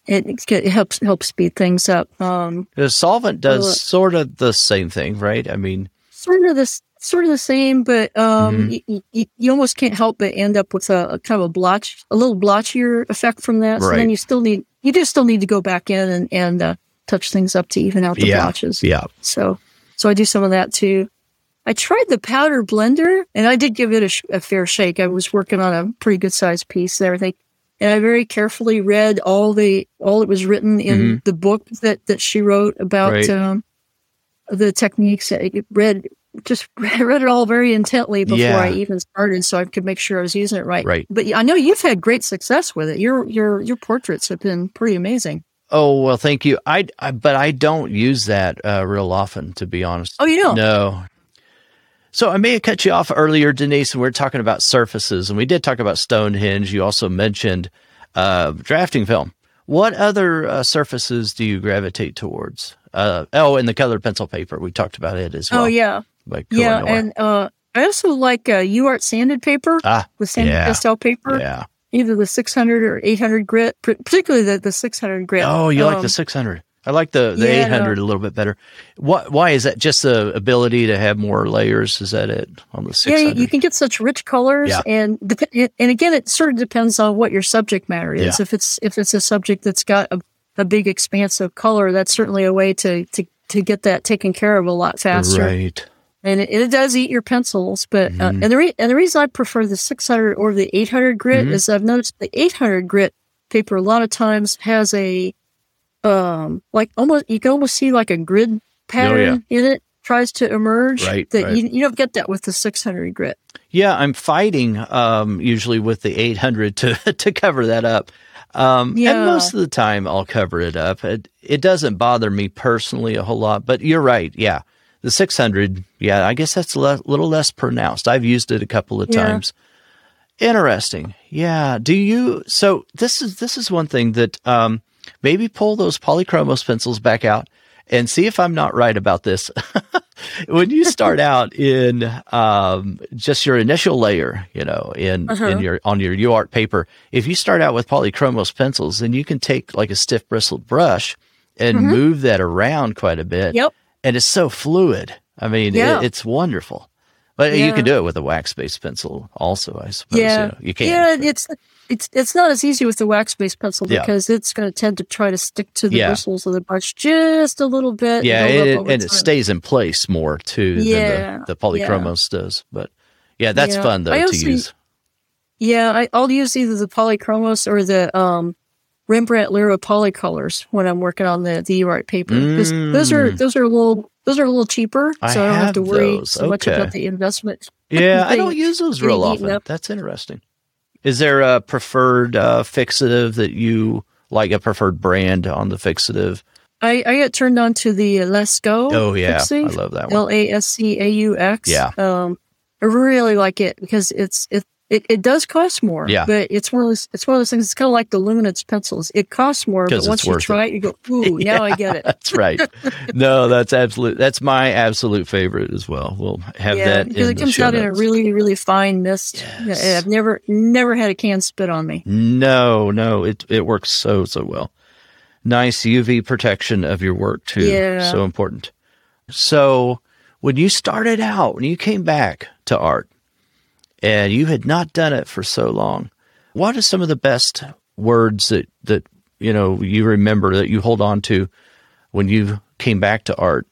It, it helps helps speed things up. Um, the solvent does uh, sort of the same thing, right? I mean, sort of this, sort of the same, but um, mm-hmm. you, you, you almost can't help but end up with a, a kind of a blotch, a little blotchier effect from that. So right. then you still need, you just still need to go back in and and. Uh, touch things up to even out the yeah, blotches. Yeah. So, so I do some of that too. I tried the powder blender and I did give it a, sh- a fair shake. I was working on a pretty good sized piece and everything. And I very carefully read all the, all that was written in mm-hmm. the book that, that she wrote about right. um, the techniques. I read, just read it all very intently before yeah. I even started. So I could make sure I was using it right. Right. But I know you've had great success with it. Your, your, your portraits have been pretty amazing. Oh, well, thank you. I, I but I don't use that uh, real often, to be honest. Oh, you don't? No. So I may have cut you off earlier, Denise, and we were talking about surfaces, and we did talk about Stonehenge. You also mentioned uh, drafting film. What other uh, surfaces do you gravitate towards? Uh, oh, and the colored pencil paper. We talked about it as well. Oh, yeah. Like yeah, Koh-I-Noor. And uh, I also like uh, U A R T sanded paper ah, with sanded yeah. pastel paper. Yeah. Either the six hundred or eight hundred grit, particularly the, the six hundred grit. Oh, you um, like the six hundred. I like the, the yeah, eight hundred no. a little bit better. What, why is that? Just the ability to have more layers? Is that it on the six hundred? Yeah, you can get such rich colors. Yeah. And dep- and again, it sort of depends on what your subject matter is. Yeah. If it's if it's a subject that's got a, a big expanse of color, that's certainly a way to, to, to get that taken care of a lot faster. Right. And it, it does eat your pencils, but uh, mm-hmm. and the re- and the reason I prefer the six hundred or the eight hundred grit mm-hmm. is I've noticed the eight hundred grit paper a lot of times has a um like almost you can almost see like a grid pattern oh, yeah. in it tries to emerge right, that right. You, you don't get that with the six hundred grit. Yeah, I'm fighting um usually with the eight hundred to to cover that up. Um, yeah. And most of the time I'll cover it up. It it doesn't bother me personally a whole lot, but you're right. Yeah. The six hundred, yeah, I guess that's a le- little less pronounced. I've used it a couple of yeah. times. Interesting. Yeah. Do you – so this is this is one thing that um, maybe pull those Polychromos pencils back out and see if I'm not right about this. When you start out in um, just your initial layer, you know, in, uh-huh. in your on your U A R T paper, if you start out with Polychromos pencils, then you can take like a stiff bristled brush – and mm-hmm. move that around quite a bit. Yep. And it's so fluid. I mean, yeah. it, it's wonderful. But yeah. you can do it with a wax-based pencil also, I suppose. Yeah, you know, you can. Yeah, but it's it's it's not as easy with the wax-based pencil because yeah. it's going to tend to try to stick to the yeah. bristles of the brush just a little bit. Yeah, and, it, and it stays in place more, too, yeah. than the, the Polychromos yeah. does. But, yeah, that's yeah. fun, though, I to also, use. Yeah, I, I'll use either the Polychromos or the um, Rembrandt Lira Polycolors when I'm working on the, the U A R T paper. Mm. Those are those are a little... Those are a little cheaper, so I, I don't have, have to worry those. so okay. much about the investment. Yeah, I don't use those real often. Up. That's interesting. Is there a preferred uh, fixative that you like, a preferred brand on the fixative? I, I got turned on to the Lascaux. Oh, yeah. Fixative, I love that one. L A S C A U X. Yeah. Um, I really like it because it's it, it, it does cost more, yeah. but it's one of those, it's one of those things. It's kind of like the luminance pencils. It costs more, but once you try it, it, you go, ooh, yeah, now I get it. That's right. No, that's absolute. That's my absolute favorite as well. We'll have yeah, that because in it comes out notes. in a really, really fine mist. Yes. I've never, never had a can spit on me. No, no, it it works so so well. Nice U V protection of your work too. Yeah. So important. So when you started out, when you came back to art, and you had not done it for so long, what are some of the best words that, that you know you remember that you hold on to when you came back to art?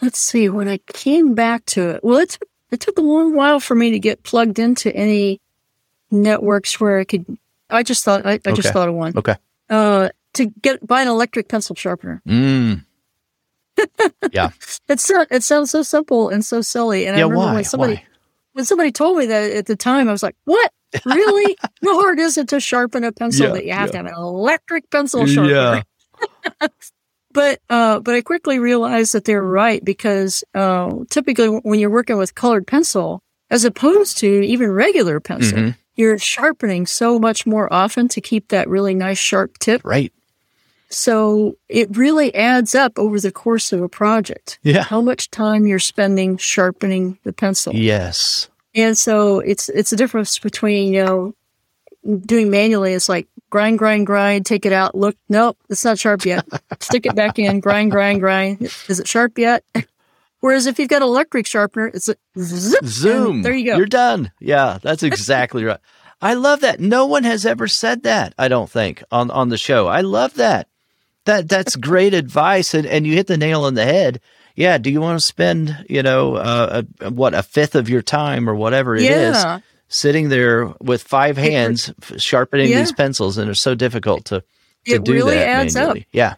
Let's see. When I came back to it, well, it took, it took a long while for me to get plugged into any networks where I could. I just thought I, I okay. just thought of one. Okay. Uh, to get buy an electric pencil sharpener. Mm. yeah. It's so, it sounds so simple and so silly. And yeah, I remember why? when somebody. Why? When somebody told me that at the time, I was like, what? Really? How hard is it to sharpen a pencil yeah, that you have yeah. to have an electric pencil sharpener? Yeah. but uh, but I quickly realized that they're right because uh, typically when you're working with colored pencil, as opposed to even regular pencil, mm-hmm. you're sharpening so much more often to keep that really nice sharp tip. Right. So it really adds up over the course of a project. Yeah. How much time you're spending sharpening the pencil. Yes. And so it's it's the difference between, you know, doing manually. It's like grind, grind, grind, take it out, look, nope, it's not sharp yet. Stick it back in, grind, grind, grind. Is it sharp yet? Whereas if you've got an electric sharpener, it's a zip, zoom. There you go. You're done. Yeah, that's exactly right. I love that. No one has ever said that, I don't think, on, on the show. I love that. That that's great advice, and, and you hit the nail on the head. Yeah, do you want to spend, you know, uh, a, what, a fifth of your time or whatever it yeah. is, sitting there with five hands sharpening yeah. these pencils, and it's so difficult to, to do really that. It really adds manually. up. Yeah.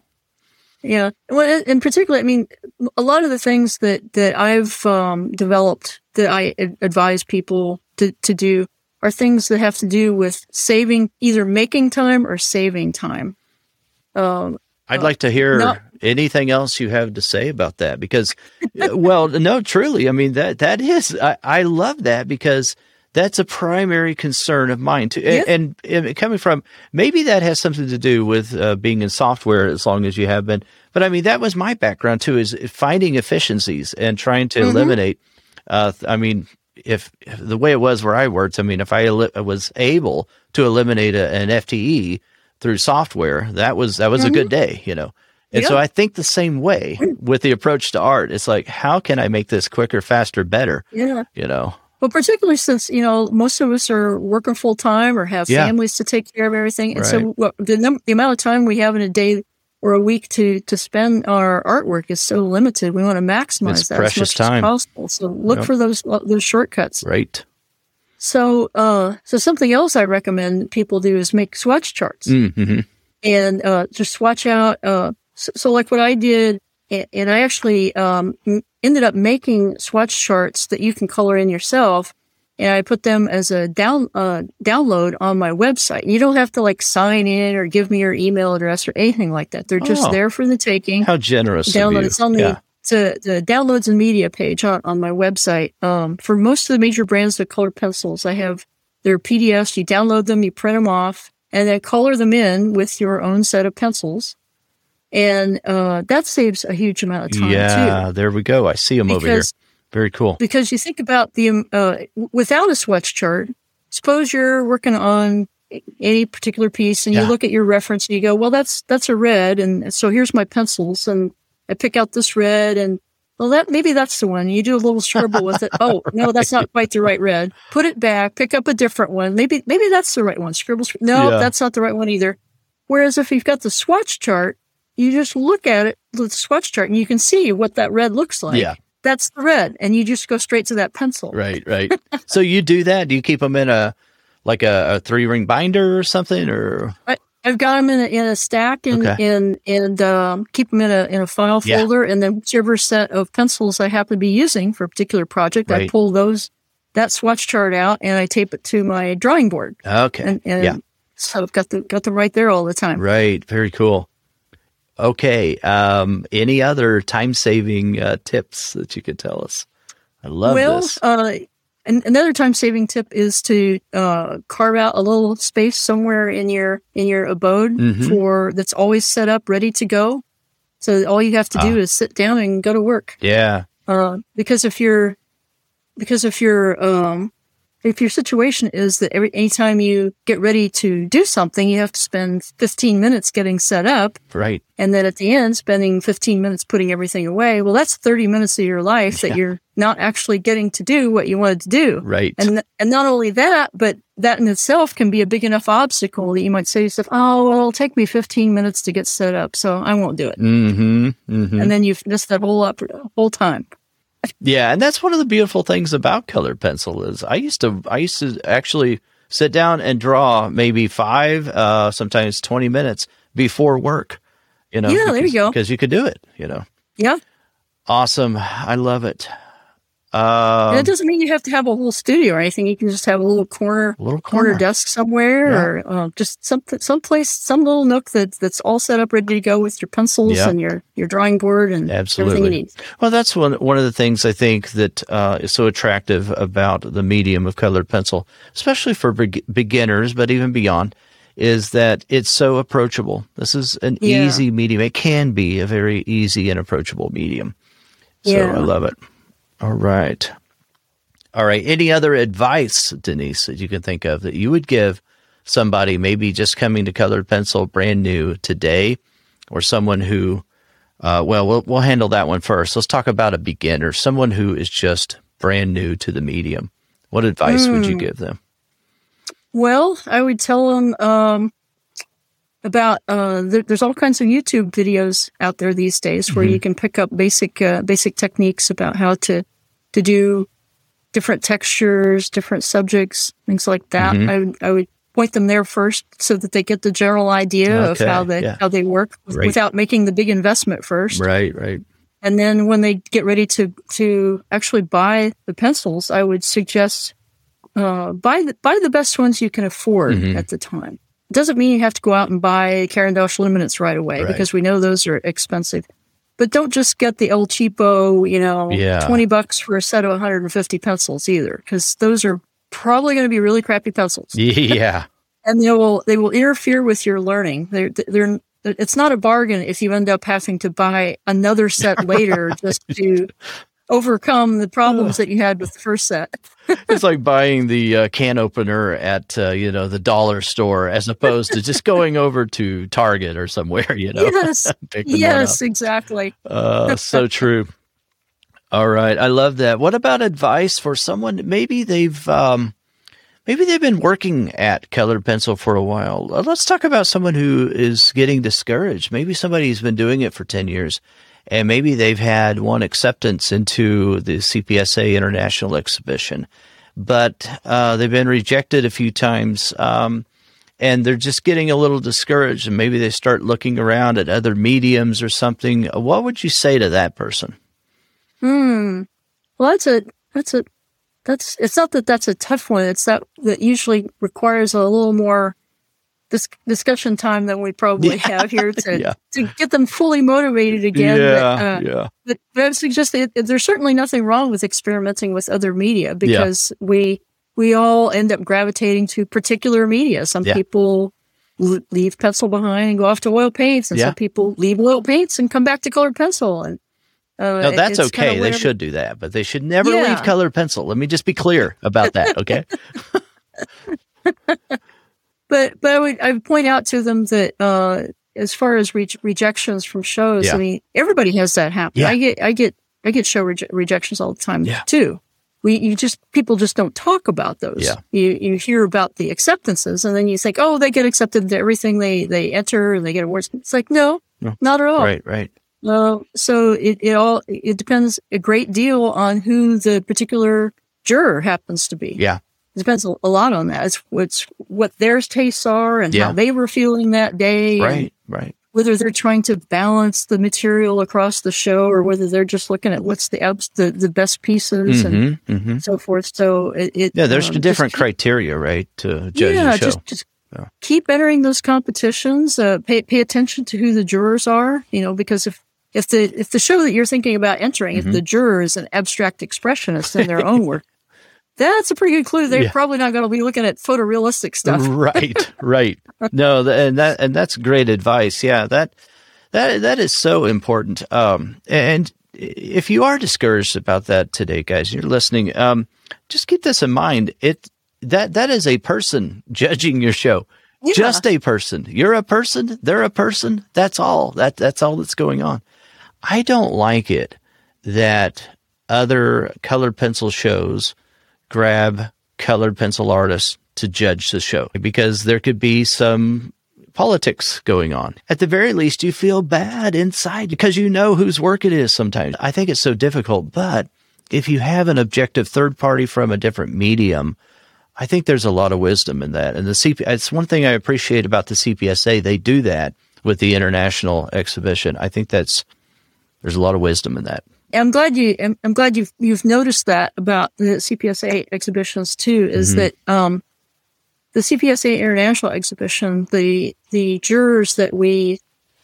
Yeah. Well, in particular, I mean, a lot of the things that, that I've um, developed that I advise people to, to do are things that have to do with saving, either making time or saving time. Um. I'd like to hear no. anything else you have to say about that because, well, no, truly. I mean, that that is, I, I love that because that's a primary concern of mine too. Yeah. And, and, and coming from, maybe that has something to do with uh, being in software as long as you have been. But I mean, that was my background too, is finding efficiencies and trying to mm-hmm. eliminate. Uh, I mean, if, if the way it was where I worked, I mean, if I el- was able to eliminate a, an F T E through software, that was that was mm-hmm. a good day, you know. And yep. so I think the same way with the approach to art. It's like, how can I make this quicker, faster, better? Yeah. You know. Well, particularly since, you know, most of us are working full time or have yeah. families to take care of everything. And right. so well, the num- the amount of time we have in a day or a week to to spend our artwork is so limited. We want to maximize it's that precious as much time. as possible. So look yep. for those those shortcuts. Right. So, uh, so something else I recommend people do is make swatch charts mm-hmm. and uh, just swatch out. Uh, so, so, like what I did, and, and I actually um, ended up making swatch charts that you can color in yourself, and I put them as a down uh, download on my website. You don't have to like sign in or give me your email address or anything like that. They're oh, just there for the taking. How generous! Download of you. It's on the yeah. To the downloads and media page on, on my website. Um, for most of the major brands of colored pencils, I have their P D Fs. You download them, you print them off, and then color them in with your own set of pencils. And uh, that saves a huge amount of time, yeah, too. Yeah, there we go. I see them because, over here. Very cool. Because you think about the, uh, without a swatch chart, suppose you're working on any particular piece and yeah. you look at your reference and you go, well, that's that's a red, and so here's my pencils, and I pick out this red, and well, that maybe that's the one. You do a little scribble with it. Oh, right. No, that's not quite the right red. Put it back, pick up a different one. Maybe maybe that's the right one. Scribble, scribble. No, yeah. that's not the right one either. Whereas if you've got the swatch chart, you just look at it, the swatch chart, and you can see what that red looks like. Yeah. That's the red, and you just go straight to that pencil. Right, right. So you do that? Do you keep them in a like a, a three-ring binder or something? Or I, I've got them in a, in a stack and okay. and, and um, keep them in a in a file yeah. folder, and then whichever set of pencils I happen to be using for a particular project, right. I pull those that swatch chart out and I tape it to my drawing board. Okay, and, and yeah. So I've got the got them right there all the time. Right, very cool. Okay. Um, any other time-saving uh, tips that you could tell us? I love well, this. Well, uh, an- another time-saving tip is to uh, carve out a little space somewhere in your in your abode mm-hmm. for that's always set up, ready to go. So all you have to ah. do is sit down and go to work. Yeah. Uh, because if you're because if you're um, if your situation is that every anytime you get ready to do something, you have to spend fifteen minutes getting set up. Right. And then at the end, spending fifteen minutes putting everything away. Well, that's thirty minutes of your life that yeah. you're not actually getting to do what you wanted to do. Right. And th- and not only that, but that in itself can be a big enough obstacle that you might say to yourself, oh, well, it'll take me fifteen minutes to get set up, so I won't do it. Mm-hmm. Mm-hmm. And then you've missed that whole, up, whole time. Yeah, and that's one of the beautiful things about colored pencil is I used to I used to actually sit down and draw maybe five, uh, sometimes twenty minutes before work. You know, yeah, because, there you go, because you could do it. You know, yeah, awesome, I love it. Um, that doesn't mean you have to have a whole studio or anything. You can just have a little corner, a little corner. corner desk somewhere, yeah. or uh, just something, someplace, some little nook that that's all set up, ready to go with your pencils yeah. and your, your drawing board and Absolutely. everything you need. Well, that's one one of the things I think that uh, is so attractive about the medium of colored pencil, especially for be- beginners, but even beyond, is that it's so approachable. This is an yeah. easy medium. It can be a very easy and approachable medium. So yeah. I love it. All right. All right. Any other advice, Denise, that you can think of that you would give somebody maybe just coming to colored pencil brand new today, or someone who, uh, well, well, we'll handle that one first. Let's talk about a beginner, someone who is just brand new to the medium. What advice mm. would you give them? Well, I would tell them um, about, uh, th- there's all kinds of YouTube videos out there these days where mm-hmm. you can pick up basic uh, basic techniques about how to to do different textures, different subjects, things like that. Mm-hmm. I, would, I would point them there first so that they get the general idea okay. of how they, yeah. how they work with, right. without making the big investment first. Right, right. And then when they get ready to, to actually buy the pencils, I would suggest uh, buy, the, buy the best ones you can afford mm-hmm. at the time. It doesn't mean you have to go out and buy Caran d'Ache Luminance right away right. because we know those are expensive. But don't just get the El Cheapo, you know, yeah. twenty bucks for a set of one hundred fifty pencils either, because those are probably going to be really crappy pencils. Yeah. And they will they will interfere with your learning. They're, they're, it's not a bargain if you end up having to buy another set later just to overcome the problems that you had with the first set. It's like buying the uh, can opener at, uh, you know, the dollar store as opposed to just going over to Target or somewhere, you know. Yes, yes, exactly. uh, so true. All right. I love that. What about advice for someone? Maybe they've um, maybe they've been working at colored pencil for a while. Let's talk about someone who is getting discouraged. Maybe somebody who's been doing it for ten years. And maybe they've had one acceptance into the C P S A International Exhibition, but uh, they've been rejected a few times, um, and they're just getting a little discouraged, and maybe they start looking around at other mediums or something. What would you say to that person? Hmm. Well, that's a that's a that's it's not that that's a tough one. It's that that usually requires a little more This discussion time than we probably yeah. have here to, yeah. to get them fully motivated again. Yeah, but, uh, yeah. but, but I would suggest that there's certainly nothing wrong with experimenting with other media, because yeah. we we all end up gravitating to particular media. Some yeah. people l- leave pencil behind and go off to oil paints, and yeah. some people leave oil paints and come back to colored pencil. And uh, no, that's okay. They should do that, but they should never yeah. leave colored pencil. Let me just be clear about that, okay? But but I would I would point out to them that uh, as far as re- rejections from shows, yeah. I mean, everybody has that happen. Yeah. I get I get I get show reje- rejections all the time yeah. too. We you just people just don't talk about those. Yeah. You you hear about the acceptances, and then you think, oh, they get accepted into everything they they enter, and they get awards. It's like no, no, not at all. Right, right. Uh, so it, it all it depends a great deal on who the particular juror happens to be. Yeah. It depends a lot on that. It's, it's what their tastes are and yeah. how they were feeling that day. Right, right. Whether they're trying to balance the material across the show or whether they're just looking at what's the abs- the, the best pieces mm-hmm, and mm-hmm. so forth. So it, it yeah, there's um, different keep, criteria, right, to judge yeah, the show. Just, just yeah, just keep entering those competitions. Uh, pay pay attention to who the jurors are, you know, because if if the if the show that you're thinking about entering, mm-hmm. if the juror is an abstract expressionist in their own work. That's a pretty good clue. They're yeah. probably not going to be looking at photorealistic stuff. Right, right. No, and that and that's great advice. Yeah, that that that is so important. Um, and if you are discouraged about that today, guys, you're listening. Um, just keep this in mind. It that that is a person judging your show. Yeah. Just a person. You're a person. They're a person. That's all. That that's all that's going on. I don't like it that other colored pencil shows grab colored pencil artists to judge the show because there could be some politics going on. At the very least, you feel bad inside because you know whose work it is sometimes. I think it's so difficult, but if you have an objective third party from a different medium, I think there's a lot of wisdom in that. And the C P, it's one thing I appreciate about the C P S A. They do that with the international exhibition. I think that's there's a lot of wisdom in that. I'm glad you. I'm, I'm glad you've you've noticed that about the C P S A exhibitions too. Is mm-hmm. that um, the C P S A International Exhibition? The the jurors that we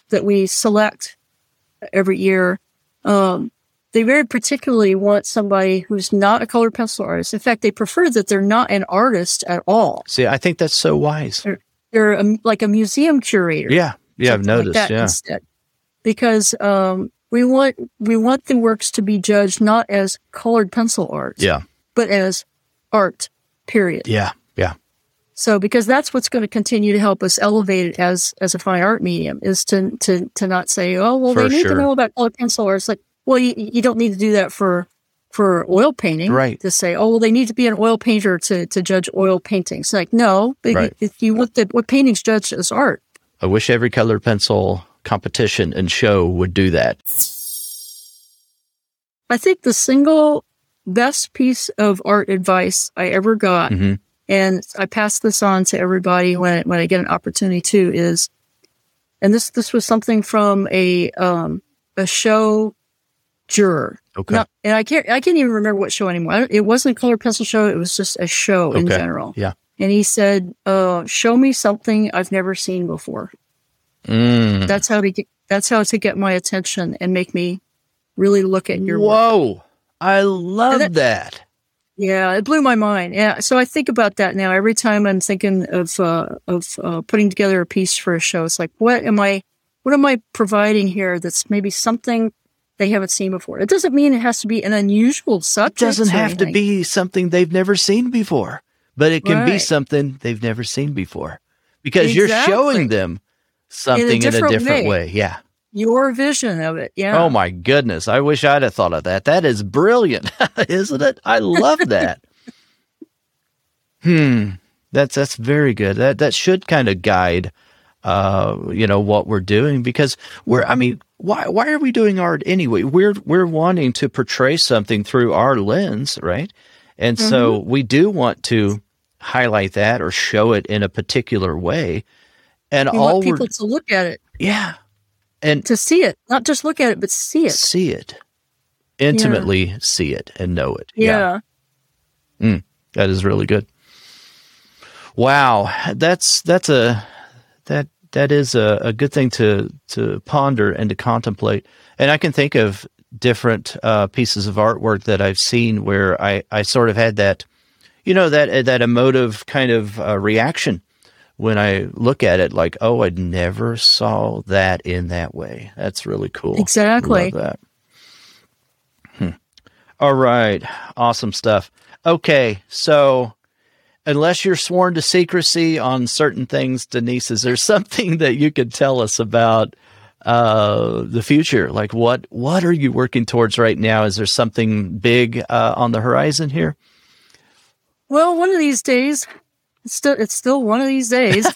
that we select every year, um, they very particularly want somebody who's not a colored pencil artist. In fact, they prefer that they're not an artist at all. See, I think that's so wise. They're, they're a, like a museum curator. Yeah, yeah, I've noticed. Like yeah, instead. Because. Um, We want we want the works to be judged not as colored pencil art, yeah, but as art, period. Yeah, yeah. So because that's what's going to continue to help us elevate it as as a fine art medium is to to, to not say, oh, well, for they need sure. to know about colored pencil art. It's like, well, you, you don't need to do that for for oil painting. Right. To say, oh, well, they need to be an oil painter to, to judge oil paintings. Like, no, right. if you want the what paintings judged as art. I wish every colored pencil competition and show would do that. I think the single best piece of art advice I ever got, mm-hmm. and I pass this on to everybody when when I get an opportunity to, is, and this this was something from a um, a show juror. Okay. Now, and I can't I can't even remember what show anymore. It wasn't a colored pencil show. It was just a show okay. in general. Yeah. And he said, uh, "Show me something I've never seen before." Mm. That's how to get, that's how to get my attention and make me really look at your Whoa, work. Whoa, I love that, that. Yeah, it blew my mind. Yeah, so I think about that now every time I'm thinking of uh, of uh, putting together a piece for a show. It's like, what am I, what am I providing here? That's maybe something they haven't seen before. It doesn't mean it has to be an unusual subject. It doesn't have anything. To be something they've never seen before, but it can right. be something they've never seen before because exactly. you're showing them something in a different, in a different way. way. Yeah. Your vision of it. Yeah. Oh my goodness. I wish I'd have thought of that. That is brilliant. Isn't it? I love that. hmm. That's, that's very good. That, that should kind of guide, uh, you know, what we're doing because we're, I mean, why, why are we doing art anyway? We're, we're wanting to portray something through our lens. Right. And mm-hmm. so we do want to highlight that or show it in a particular way. And we all want people to look at it. Yeah. And to see it. Not just look at it, but see it. See it. Intimately yeah. see it and know it. Yeah. yeah. Mm, that is really good. Wow. That's that's a that that is a, a good thing to to ponder and to contemplate. And I can think of different uh, pieces of artwork that I've seen where I, I sort of had that, you know, that that emotive kind of uh, reaction. When I look at it, like, oh, I never saw that in that way. That's really cool. Exactly. Love that. Hmm. All right. Awesome stuff. Okay. So unless you're sworn to secrecy on certain things, Denise, is there something that you could tell us about uh, the future? Like, what what are you working towards right now? Is there something big uh, on the horizon here? Well, one of these days, it's still, it's still one of these days.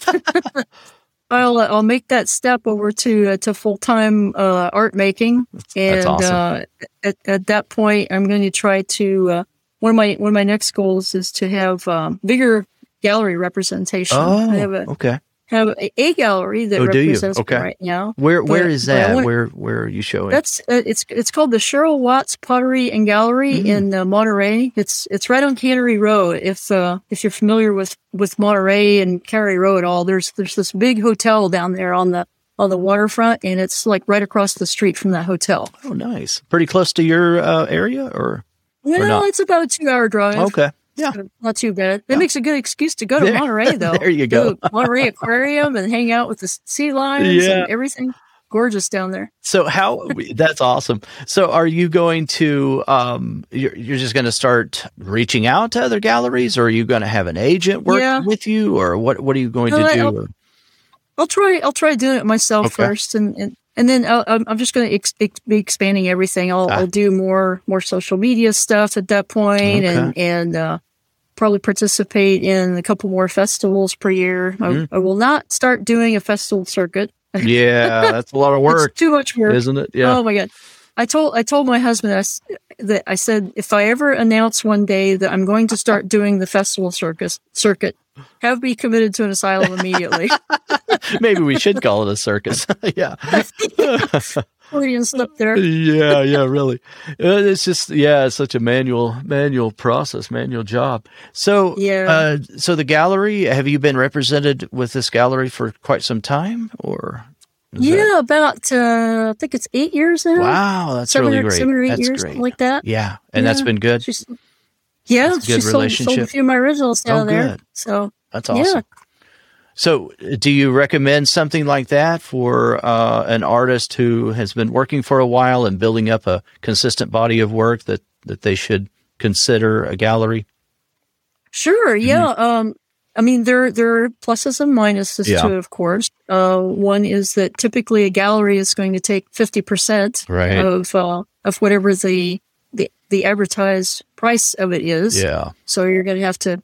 I'll I'll make that step over to uh, to full time uh, art making, and that's awesome. uh, at at that point, I'm going to try to uh, one of my one of my next goals is to have um, bigger gallery representation. Oh, I have a, okay. Have a, a gallery that oh, represents okay. me right now. Where where but, is that? Wanna, where where are you showing? That's uh, it's it's called the Cheryl Watts Pottery and Gallery mm. in uh, Monterey. It's it's right on Cannery Row. If uh, if you're familiar with, with Monterey and Cannery Row at all, there's there's this big hotel down there on the on the waterfront, and it's like right across the street from that hotel. Oh, nice! Pretty close to your uh, area, or no? Or not? It's about a two hour drive. Okay. Yeah, not too bad. It yeah. makes a good excuse to go to there, Monterey, though. There you go. go Monterey Aquarium and hang out with the sea lions yeah. and everything. Gorgeous down there. So how? That's awesome. So are you going to? Um, you're, you're just going to start reaching out to other galleries, or are you going to have an agent work yeah. with you, or what? What are you going no, to do? I'll, I'll try. I'll try doing it myself okay. first, and. and And then I'll, I'm just going to ex- ex- be expanding everything. I'll, ah. I'll do more more social media stuff at that point okay. and, and uh, probably participate in a couple more festivals per year. Mm-hmm. I, I will not start doing a festival circuit. Yeah, that's a lot of work. It's too much work. Isn't it? Yeah. Oh, my God. I told I told my husband I, that I said, if I ever announce one day that I'm going to start doing the festival circus circuit, have me committed to an asylum immediately. Maybe we should call it a circus. yeah. Freudian slip there. yeah, yeah, really. It's just, yeah, it's such a manual manual process, manual job. So, yeah. uh, so the gallery, have you been represented with this gallery for quite some time, or? Is yeah, that... about, uh, I think it's eight years now. Wow, that's seven really or, great. Seven or eight that's years, great. Something like that. Yeah, and yeah. that's been good. She's, yeah, that's a good she relationship. Sold, sold a few of my originals down oh, there. Good. So that's awesome. Yeah. So do you recommend something like that for uh, an artist who has been working for a while and building up a consistent body of work that, that they should consider a gallery? Sure, yeah. Mm-hmm. Um, I mean, there there are pluses and minuses yeah. to it, of course. Uh, one is that typically a gallery is going to take fifty percent right. of uh, of whatever the, the the advertised price of it is. Yeah. So you're going to have to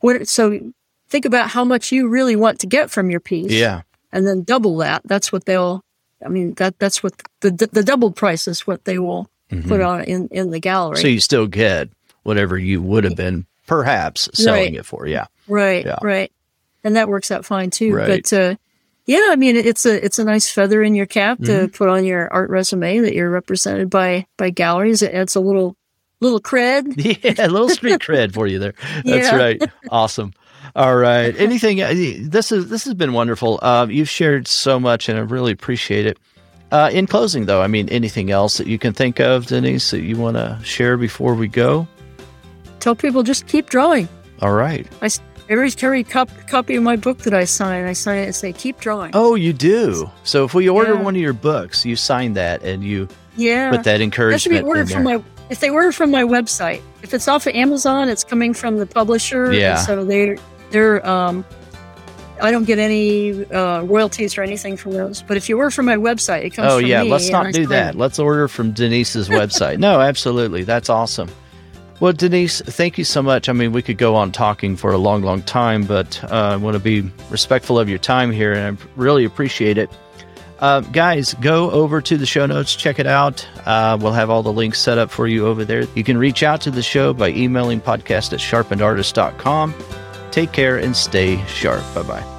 what? So think about how much you really want to get from your piece. Yeah. And then double that. That's what they'll. I mean that that's what the the, the doubled price is what they will mm-hmm. put on in, in the gallery. So you still get whatever you would have been perhaps selling right. it for. Yeah. Right, yeah. right, and that works out fine too. Right. But uh, yeah, I mean, it's a it's a nice feather in your cap mm-hmm. to put on your art resume that you're represented by by galleries. It adds a little little cred, yeah, a little street cred for you there. That's yeah. right. Awesome. All right. Anything? This is this has been wonderful. Uh, you've shared so much, and I really appreciate it. Uh, in closing, though, I mean, anything else that you can think of, Denise, that you want to share before we go? Tell people just keep drawing. All right. I. Every, every cop, copy of my book that I sign, I sign it and say, keep drawing. Oh, you do. So if we order yeah. one of your books, you sign that and you yeah. put that encouragement that be ordered in from there. My, if they order from my website, if it's off of Amazon, it's coming from the publisher. Yeah. And so they're, they're um, I don't get any uh, royalties or anything from those. But if you order from my website, it comes oh, from yeah. me. Oh, yeah. Let's not do that. It. Let's order from Denise's website. No, absolutely. That's awesome. Well, Denise, thank you so much. I mean, we could go on talking for a long, long time, but uh, I want to be respectful of your time here, and I really appreciate it. Uh, guys, go over to the show notes, check it out. Uh, we'll have all the links set up for you over there. You can reach out to the show by emailing podcast at sharpened artist dot com. Take care and stay sharp. Bye-bye.